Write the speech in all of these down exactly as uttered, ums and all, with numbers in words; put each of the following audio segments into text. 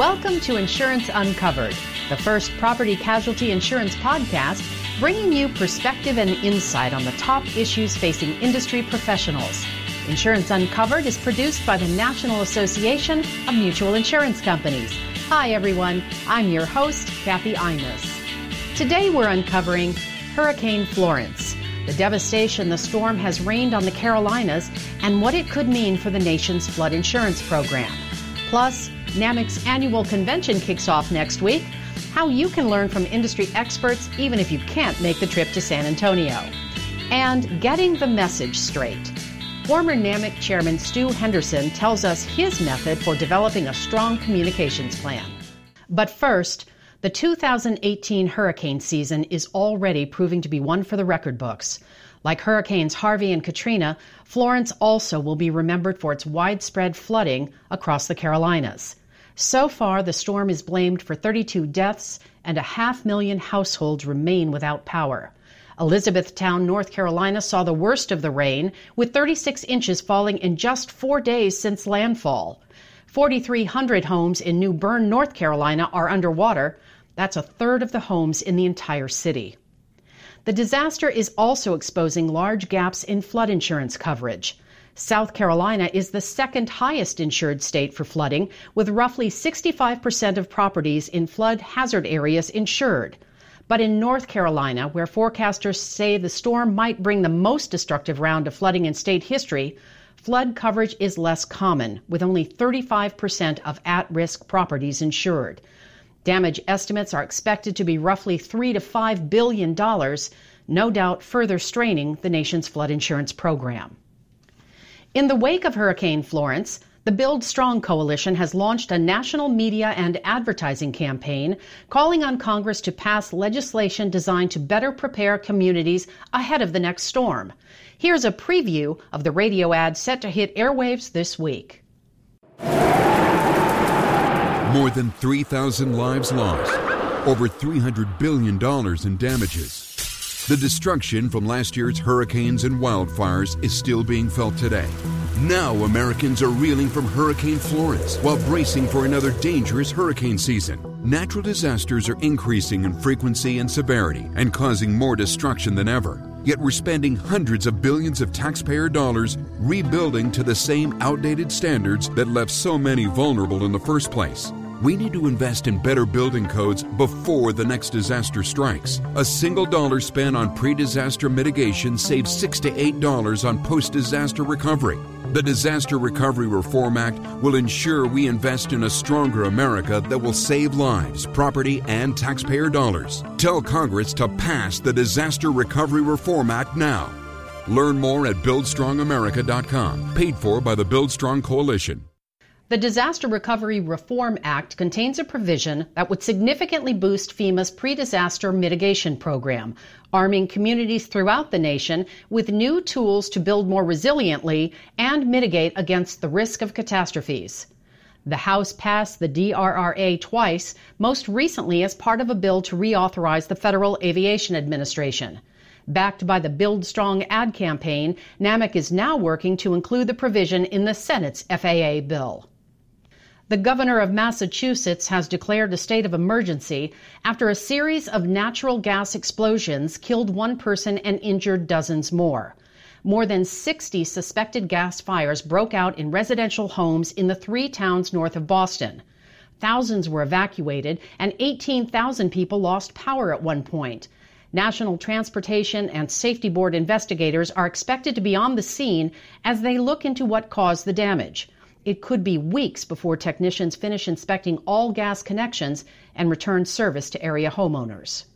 Welcome to Insurance Uncovered, the first property casualty insurance podcast, bringing you perspective and insight on the top issues facing industry professionals. Insurance Uncovered is produced by the National Association of Mutual Insurance Companies. Hi, everyone. I'm your host, Kathy Imus. Today, we're uncovering Hurricane Florence, the devastation the storm has rained on the Carolinas, and what it could mean for the nation's flood insurance program. Plus, NAMIC's annual convention kicks off next week, how you can learn from industry experts even if you can't make the trip to San Antonio. And getting the message straight. Former NAMIC Chairman Stu Henderson tells us his method for developing a strong communications plan. But first, the two thousand eighteen hurricane season is already proving to be one for the record books. Like Hurricanes Harvey and Katrina, Florence also will be remembered for its widespread flooding across the Carolinas. So far, the storm is blamed for thirty-two deaths, and a half million households remain without power. Elizabethtown, North Carolina saw the worst of the rain, with thirty-six inches falling in just four days since landfall. forty-three hundred homes in New Bern, North Carolina are underwater. That's a third of the homes in the entire city. The disaster is also exposing large gaps in flood insurance coverage. South Carolina is the second highest insured state for flooding, with roughly sixty-five percent of properties in flood hazard areas insured. But in North Carolina, where forecasters say the storm might bring the most destructive round of flooding in state history, flood coverage is less common, with only thirty-five percent of at-risk properties insured. Damage estimates are expected to be roughly three to five billion dollars, no doubt further straining the nation's flood insurance program. In the wake of Hurricane Florence, the Build Strong Coalition has launched a national media and advertising campaign calling on Congress to pass legislation designed to better prepare communities ahead of the next storm. Here's a preview of the radio ad set to hit airwaves this week. More than three thousand lives lost, over three hundred billion dollars in damages. The destruction from last year's hurricanes and wildfires is still being felt today. Now Americans are reeling from Hurricane Florence while bracing for another dangerous hurricane season. Natural disasters are increasing in frequency and severity and causing more destruction than ever. Yet we're spending hundreds of billions of taxpayer dollars rebuilding to the same outdated standards that left so many vulnerable in the first place. We need to invest in better building codes before the next disaster strikes. A single dollar spent on pre-disaster mitigation saves six to eight dollars on post-disaster recovery. The Disaster Recovery Reform Act will ensure we invest in a stronger America that will save lives, property, and taxpayer dollars. Tell Congress to pass the Disaster Recovery Reform Act now. Learn more at Build Strong America dot com, paid for by the Build Strong Coalition. The Disaster Recovery Reform Act contains a provision that would significantly boost FEMA's pre-disaster mitigation program, arming communities throughout the nation with new tools to build more resiliently and mitigate against the risk of catastrophes. The House passed the D R R A twice, most recently as part of a bill to reauthorize the Federal Aviation Administration. Backed by the Build Strong ad campaign, NAMIC is now working to include the provision in the Senate's F A A bill. The governor of Massachusetts has declared a state of emergency after a series of natural gas explosions killed one person and injured dozens more. More than sixty suspected gas fires broke out in residential homes in the three towns north of Boston. Thousands were evacuated, and eighteen thousand people lost power at one point. National Transportation and Safety Board investigators are expected to be on the scene as they look into what caused the damage. It could be weeks before technicians finish inspecting all gas connections and return service to area homeowners.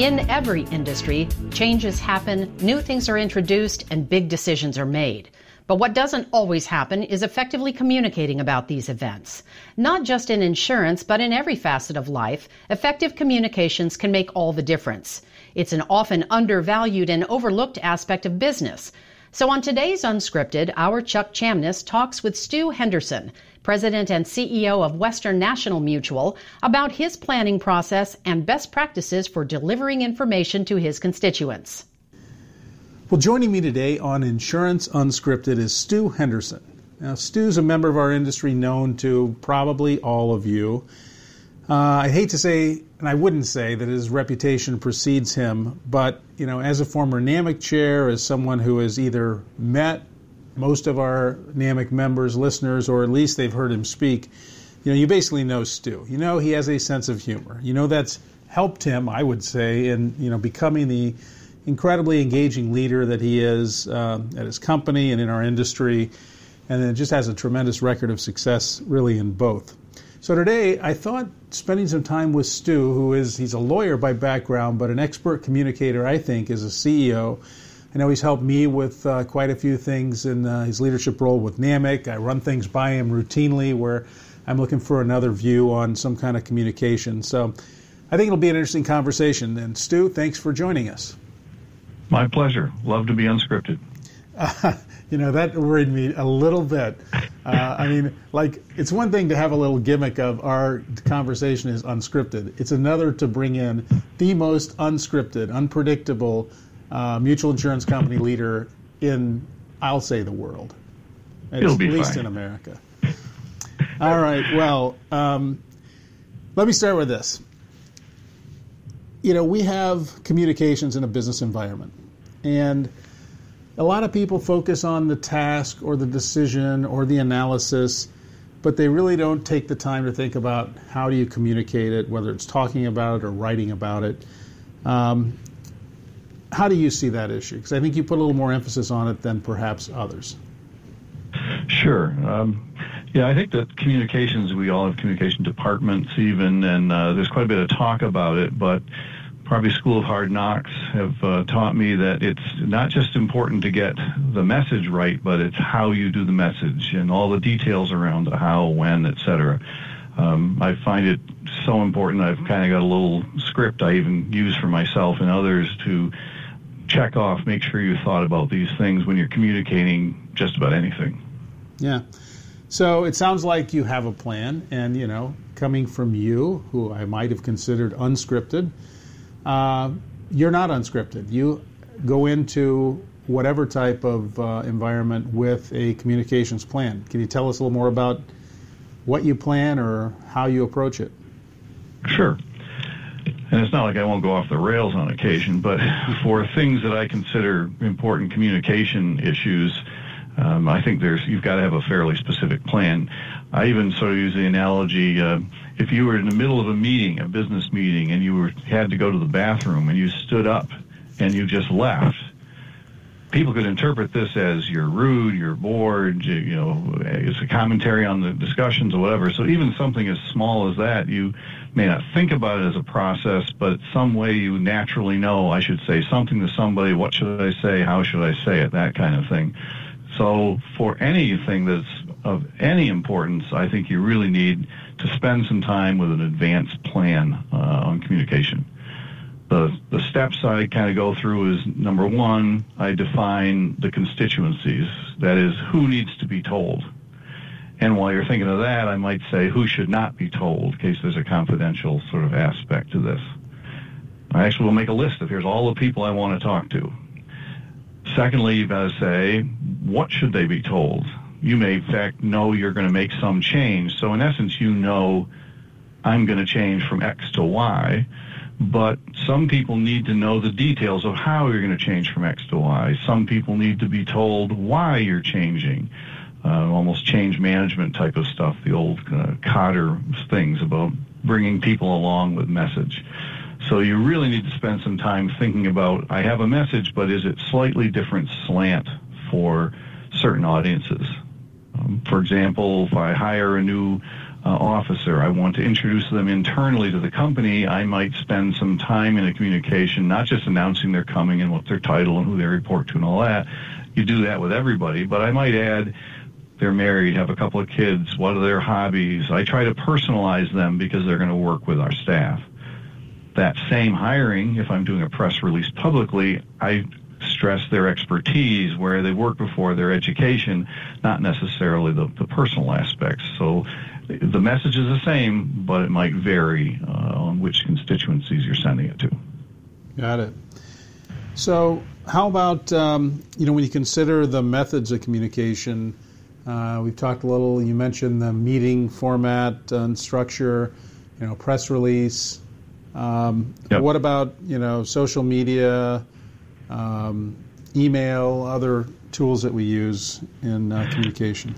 In every industry, changes happen, new things are introduced, and big decisions are made. But what doesn't always happen is effectively communicating about these events. Not just in insurance, but in every facet of life, effective communications can make all the difference. It's an often undervalued and overlooked aspect of business. So on today's Unscripted, our Chuck Chamniss talks with Stu Henderson, President and C E O of Western National Mutual, about his planning process and best practices for delivering information to his constituents. Well, joining me today on Insurance Unscripted is Stu Henderson. Now, Stu's a member of our industry known to probably all of you. Uh, I hate to say, and I wouldn't say, that his reputation precedes him, but, you know, as a former NAMIC chair, as someone who has either met most of our NAMIC members, listeners, or at least they've heard him speak, you know, you basically know Stu. You know he has a sense of humor. You know that's helped him, I would say, in, you know, becoming the incredibly engaging leader that he is uh, at his company and in our industry, and then just has a tremendous record of success, really, in both. So today, I thought spending some time with Stu, who is, he's a lawyer by background, but an expert communicator, I think, as a C E O. I know he's helped me with uh, quite a few things in uh, his leadership role with NAMIC. I run things by him routinely where I'm looking for another view on some kind of communication. So I think it'll be an interesting conversation. And Stu, thanks for joining us. My pleasure. Love to be unscripted. Uh, you know, that worried me a little bit. Uh, I mean, like, it's one thing to have a little gimmick of our conversation is unscripted. It's another to bring in the most unscripted, unpredictable uh, mutual insurance company leader in, I'll say, the world. At least in America. All right. Well, um, let me start with this. You know, we have communications in a business environment, and a lot of people focus on the task or the decision or the analysis, but they really don't take the time to think about how do you communicate it, whether it's talking about it or writing about it. Um, how do you see that issue? Because I think you put a little more emphasis on it than perhaps others. Sure. Um, yeah, I think that communications, we all have communication departments even, and uh, there's quite a bit of talk about it, but probably School of Hard Knocks have uh, taught me that it's not just important to get the message right, but it's how you do the message and all the details around the how, when, et cetera. Um, I find it so important. I've kind of got a little script I even use for myself and others to check off, make sure you thought about these things when you're communicating just about anything. Yeah. So it sounds like you have a plan, and, you know, coming from you, who I might have considered unscripted, Uh, you're not unscripted. You go into whatever type of uh, environment with a communications plan. Can you tell us a little more about what you plan or how you approach it? Sure. And it's not like I won't go off the rails on occasion, but for things that I consider important communication issues, um, I think there's you've got to have a fairly specific plan. I even sort of use the analogy, uh, if you were in the middle of a meeting, a business meeting, and you were, had to go to the bathroom and you stood up and you just left, people could interpret this as you're rude, you're bored, you, you know, it's a commentary on the discussions or whatever. So even something as small as that, you may not think about it as a process, but some way you naturally know, I should say something to somebody, what should I say, how should I say it, that kind of thing. So for anything that's of any importance, I think you really need to spend some time with an advanced plan uh, on communication. The, the steps I kind of go through is, number one, I define the constituencies. That is, who needs to be told. And while you're thinking of that, I might say who should not be told, in case there's a confidential sort of aspect to this. I actually will make a list of here's all the people I want to talk to. Secondly, you've got to say, what should they be told? You may, in fact, know you're going to make some change. So in essence, you know I'm going to change from X to Y. But some people need to know the details of how you're going to change from X to Y. Some people need to be told why you're changing. Uh, almost change management type of stuff, the old uh, Cotter things about bringing people along with message. So you really need to spend some time thinking about, I have a message, but is it slightly different slant for certain audiences? Um, for example, if I hire a new uh, officer, I want to introduce them internally to the company, I might spend some time in a communication, not just announcing they're coming and what their title and who they report to and all that. You do that with everybody, but I might add, they're married, have a couple of kids, what are their hobbies? I try to personalize them because they're going to work with our staff. That same hiring, if I'm doing a press release publicly, I stress their expertise, where they worked before, their education, not necessarily the, the personal aspects. So the message is the same, but it might vary uh, on which constituencies you're sending it to. Got it. So how about, um, you know, when you consider the methods of communication, uh, we've talked a little, you mentioned the meeting format and structure, you know, press release. Um, yep. What about, you know, social media, um, email, other tools that we use in uh, communication?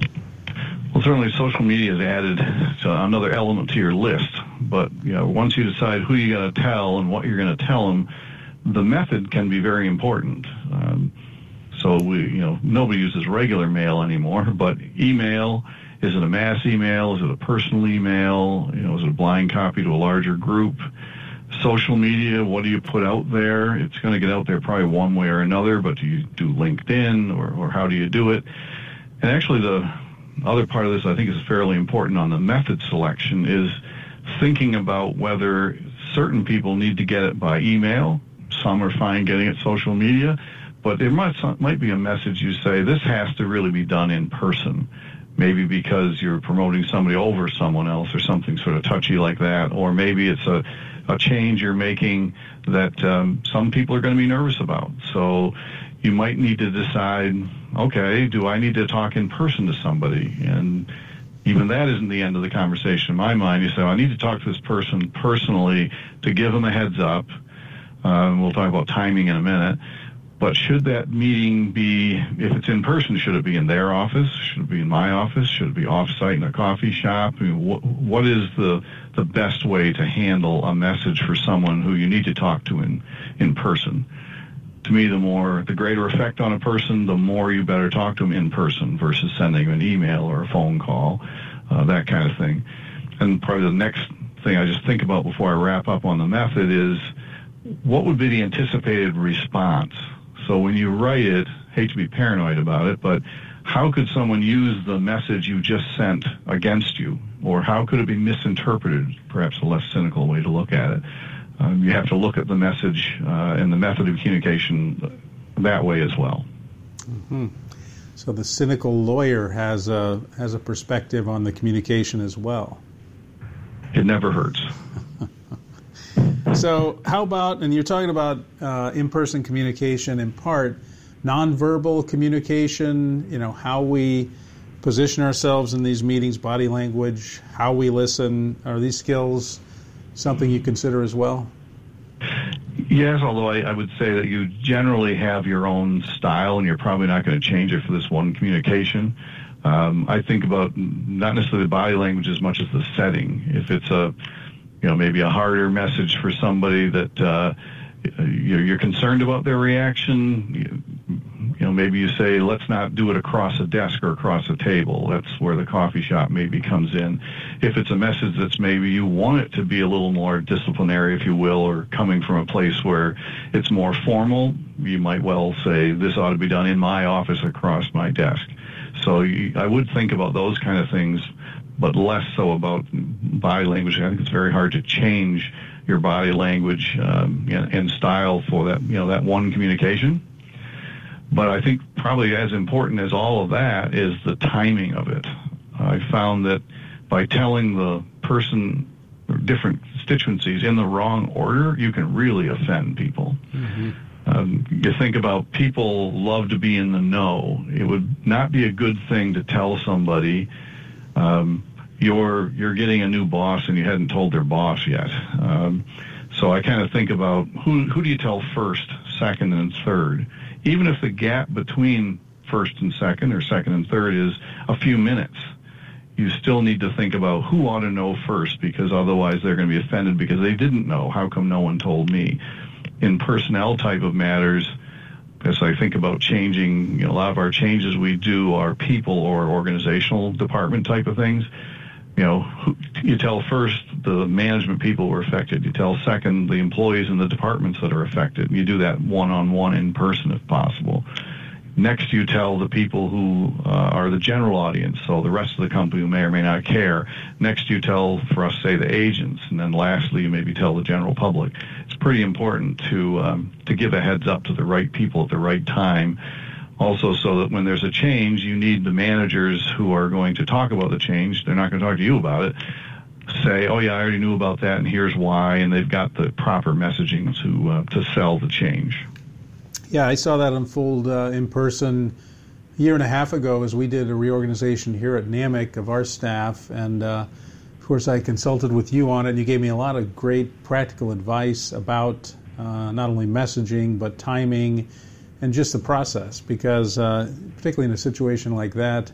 Well, certainly social media is added to another element to your list. But, you know, once you decide who you're going to tell and what you're going to tell them, the method can be very important. Um, so, we, you know, nobody uses regular mail anymore, but email, is it a mass email? Is it a personal email? You know, is it a blind copy to a larger group? Social media, what do you put out there? It's going to get out there probably one way or another, but do you do LinkedIn or, or how do you do it? And actually the other part of this I think is fairly important on the method selection is thinking about whether certain people need to get it by email. Some are fine getting it social media, but there might, might be a message you say, this has to really be done in person. Maybe because you're promoting somebody over someone else or something sort of touchy like that, or maybe it's a, a change you're making that um, some people are going to be nervous about. So you might need to decide, okay, do I need to talk in person to somebody? And even that isn't the end of the conversation. In my mind, you say, well, I need to talk to this person personally to give them a heads up. Um, we'll talk about timing in a minute. But should that meeting be, if it's in person, should it be in their office? Should it be in my office? Should it be off-site in a coffee shop? I mean, wh- what is the, the best way to handle a message for someone who you need to talk to in, in person? To me, the more, the greater effect on a person, the more you better talk to them in person versus sending an email or a phone call, uh, that kind of thing. And probably the next thing I just think about before I wrap up on the method is, what would be the anticipated response? So when you write it, hate to be paranoid about it, but how could someone use the message you just sent against you? Or how could it be misinterpreted? Perhaps a less cynical way to look at it. Um, you have to look at the message uh, and the method of communication that way as well. Mm-hmm. So the cynical lawyer has a, has a perspective on the communication as well. It never hurts. So how about, and you're talking about uh, in-person communication in part, nonverbal communication, you know, how we position ourselves in these meetings, body language, how we listen. Are these skills something you consider as well? Yes, although I, I would say that you generally have your own style and you're probably not going to change it for this one communication. Um, I think about not necessarily body language as much as the setting. If it's a... you know, maybe a harder message for somebody that uh, you're concerned about their reaction. You know, maybe you say, let's not do it across a desk or across a table. That's where the coffee shop maybe comes in. If it's a message that's maybe you want it to be a little more disciplinary, if you will, or coming from a place where it's more formal, you might well say, this ought to be done in my office across my desk. So you, I would think about those kind of things, but less so about body language. I think it's very hard to change your body language um, and, and style for that, you know, that one communication. But I think probably as important as all of that is the timing of it. I found that by telling the person or different constituencies in the wrong order, you can really offend people. Mm-hmm. Um, you think about people love to be in the know. It would not be a good thing to tell somebody, Um, you're you're getting a new boss and you hadn't told their boss yet. Um, so I kind of think about who who do you tell first, second, and third? Even if the gap between first and second or second and third is a few minutes, you still need to think about who ought to know first, because otherwise they're going to be offended because they didn't know. How come no one told me? In personnel type of matters, as I think about changing, you know, a lot of our changes we do are people or organizational department type of things. You know, who, you tell first the management people were affected. You tell second the employees in the departments that are affected. You do that one-on-one in person if possible. Next, you tell the people who uh, are the general audience, so the rest of the company who may or may not care. Next, you tell, for us, say, the agents. And then lastly, you maybe tell the general public. It's pretty important to um, to give a heads up to the right people at the right time. Also, so that when there's a change, you need the managers who are going to talk about the change. They're not going to talk to you about it. Say, oh, yeah, I already knew about that, and here's why. And they've got the proper messaging to uh, to sell the change. Yeah, I saw that unfold uh, in person a year and a half ago as we did a reorganization here at NAMIC of our staff. And, uh, of course, I consulted with you on it, and you gave me a lot of great practical advice about uh, not only messaging but timing and just the process, because uh, particularly in a situation like that,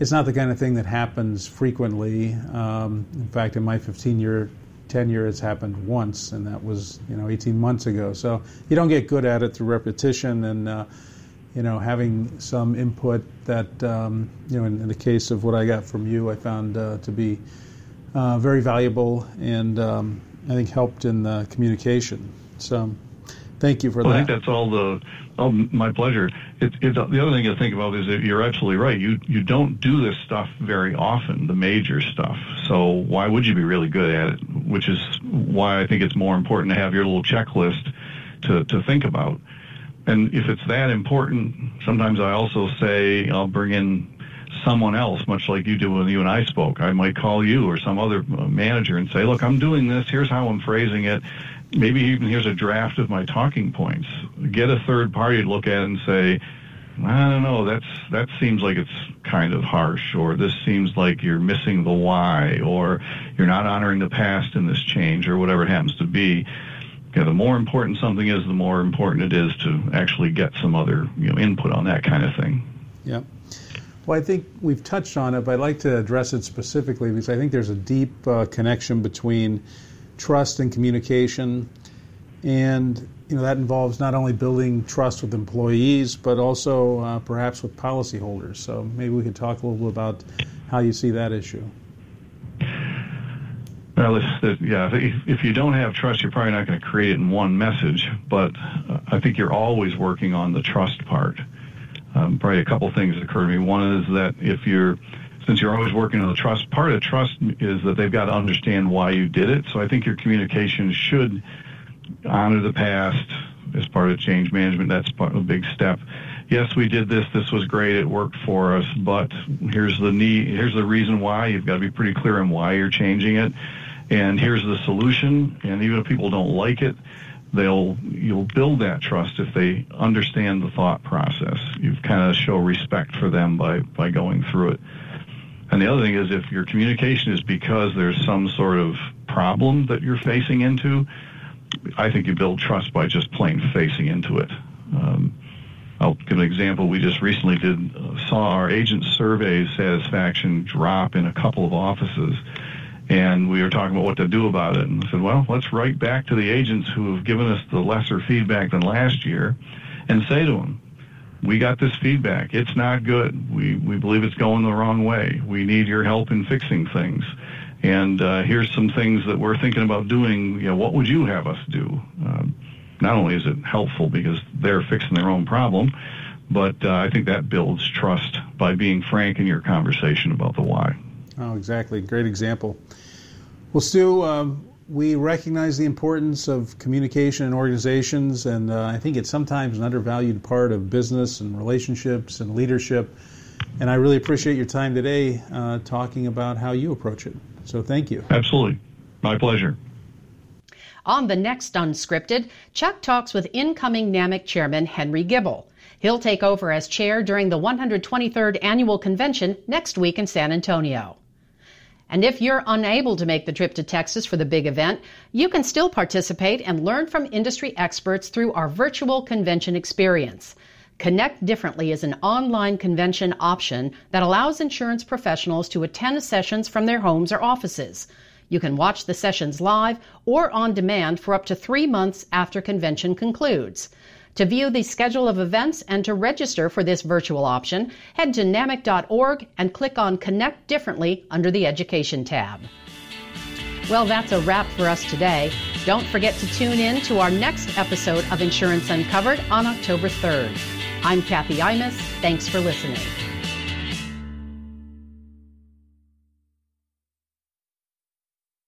it's not the kind of thing that happens frequently. Um, in fact, in my fifteen-year tenure, it's happened once, and that was, you know, eighteen months ago. So you don't get good at it through repetition, and uh, you know, having some input that um, you know, in, in the case of what I got from you, I found uh, to be uh, very valuable, and um, I think helped in the communication. So thank you for well, that. I think that's all the. Oh, my pleasure. It, it, the other thing to think about is that you're absolutely right. You you don't do this stuff very often, the major stuff. So why would you be really good at it? Which is why I think it's more important to have your little checklist to, to think about. And if it's that important, sometimes I also say I'll bring in someone else, much like you did when you and I spoke. I might call you or some other manager and say, look, I'm doing this. Here's how I'm phrasing it. Maybe even here's a draft of my talking points. Get a third party to look at it and say, I don't know, that's that seems like it's kind of harsh, or this seems like you're missing the why, or you're not honoring the past in this change, or whatever it happens to be. Yeah, the more important something is, the more important it is to actually get some other, you know, input on that kind of thing. Yeah. Well, I think we've touched on it, but I'd like to address it specifically because I think there's a deep uh, connection between trust and communication, and you know that involves not only building trust with employees but also uh, perhaps with policyholders. So maybe we could talk a little bit about how you see that issue. Well, it's, yeah, if, if you don't have trust, you're probably not going to create it in one message, but uh, I think you're always working on the trust part. Um, probably a couple things occur to me. One is that if you're Since you're always working on the trust, part of trust is that they've got to understand why you did it. So I think your communication should honor the past as part of change management. That's part of a big step. Yes, we did this. This was great. It worked for us. But here's the need. Here's the reason why. You've got to be pretty clear on why you're changing it. And here's the solution. And even if people don't like it, they'll you'll build that trust if they understand the thought process. You've kind of show respect for them by, by going through it. And the other thing is, if your communication is because there's some sort of problem that you're facing into, I think you build trust by just plain facing into it. Um, I'll give an example. We just recently did uh, saw our agent survey satisfaction drop in a couple of offices, and we were talking about what to do about it. And I said, well, let's write back to the agents who have given us the lesser feedback than last year and say to them, we got this feedback. It's not good. We we believe it's going the wrong way. We need your help in fixing things. And uh, here's some things that we're thinking about doing. You know, what would you have us do? Uh, not only is it helpful because they're fixing their own problem, but uh, I think that builds trust by being frank in your conversation about the why. Oh, exactly. Great example. Well, Stu, um, we recognize the importance of communication in organizations, and uh, I think it's sometimes an undervalued part of business and relationships and leadership. And I really appreciate your time today uh, talking about how you approach it. So thank you. Absolutely. My pleasure. On the next Unscripted, Chuck talks with incoming NAMIC Chairman Henry Gibble. He'll take over as chair during the one hundred twenty-third Annual Convention next week in San Antonio. And if you're unable to make the trip to Texas for the big event, you can still participate and learn from industry experts through our virtual convention experience. Connect Differently is an online convention option that allows insurance professionals to attend sessions from their homes or offices. You can watch the sessions live or on demand for up to three months after convention concludes. To view the schedule of events and to register for this virtual option, head to NAMIC dot org and click on Connect Differently under the Education tab. Well, that's a wrap for us today. Don't forget to tune in to our next episode of Insurance Uncovered on October third. I'm Kathy Imus. Thanks for listening.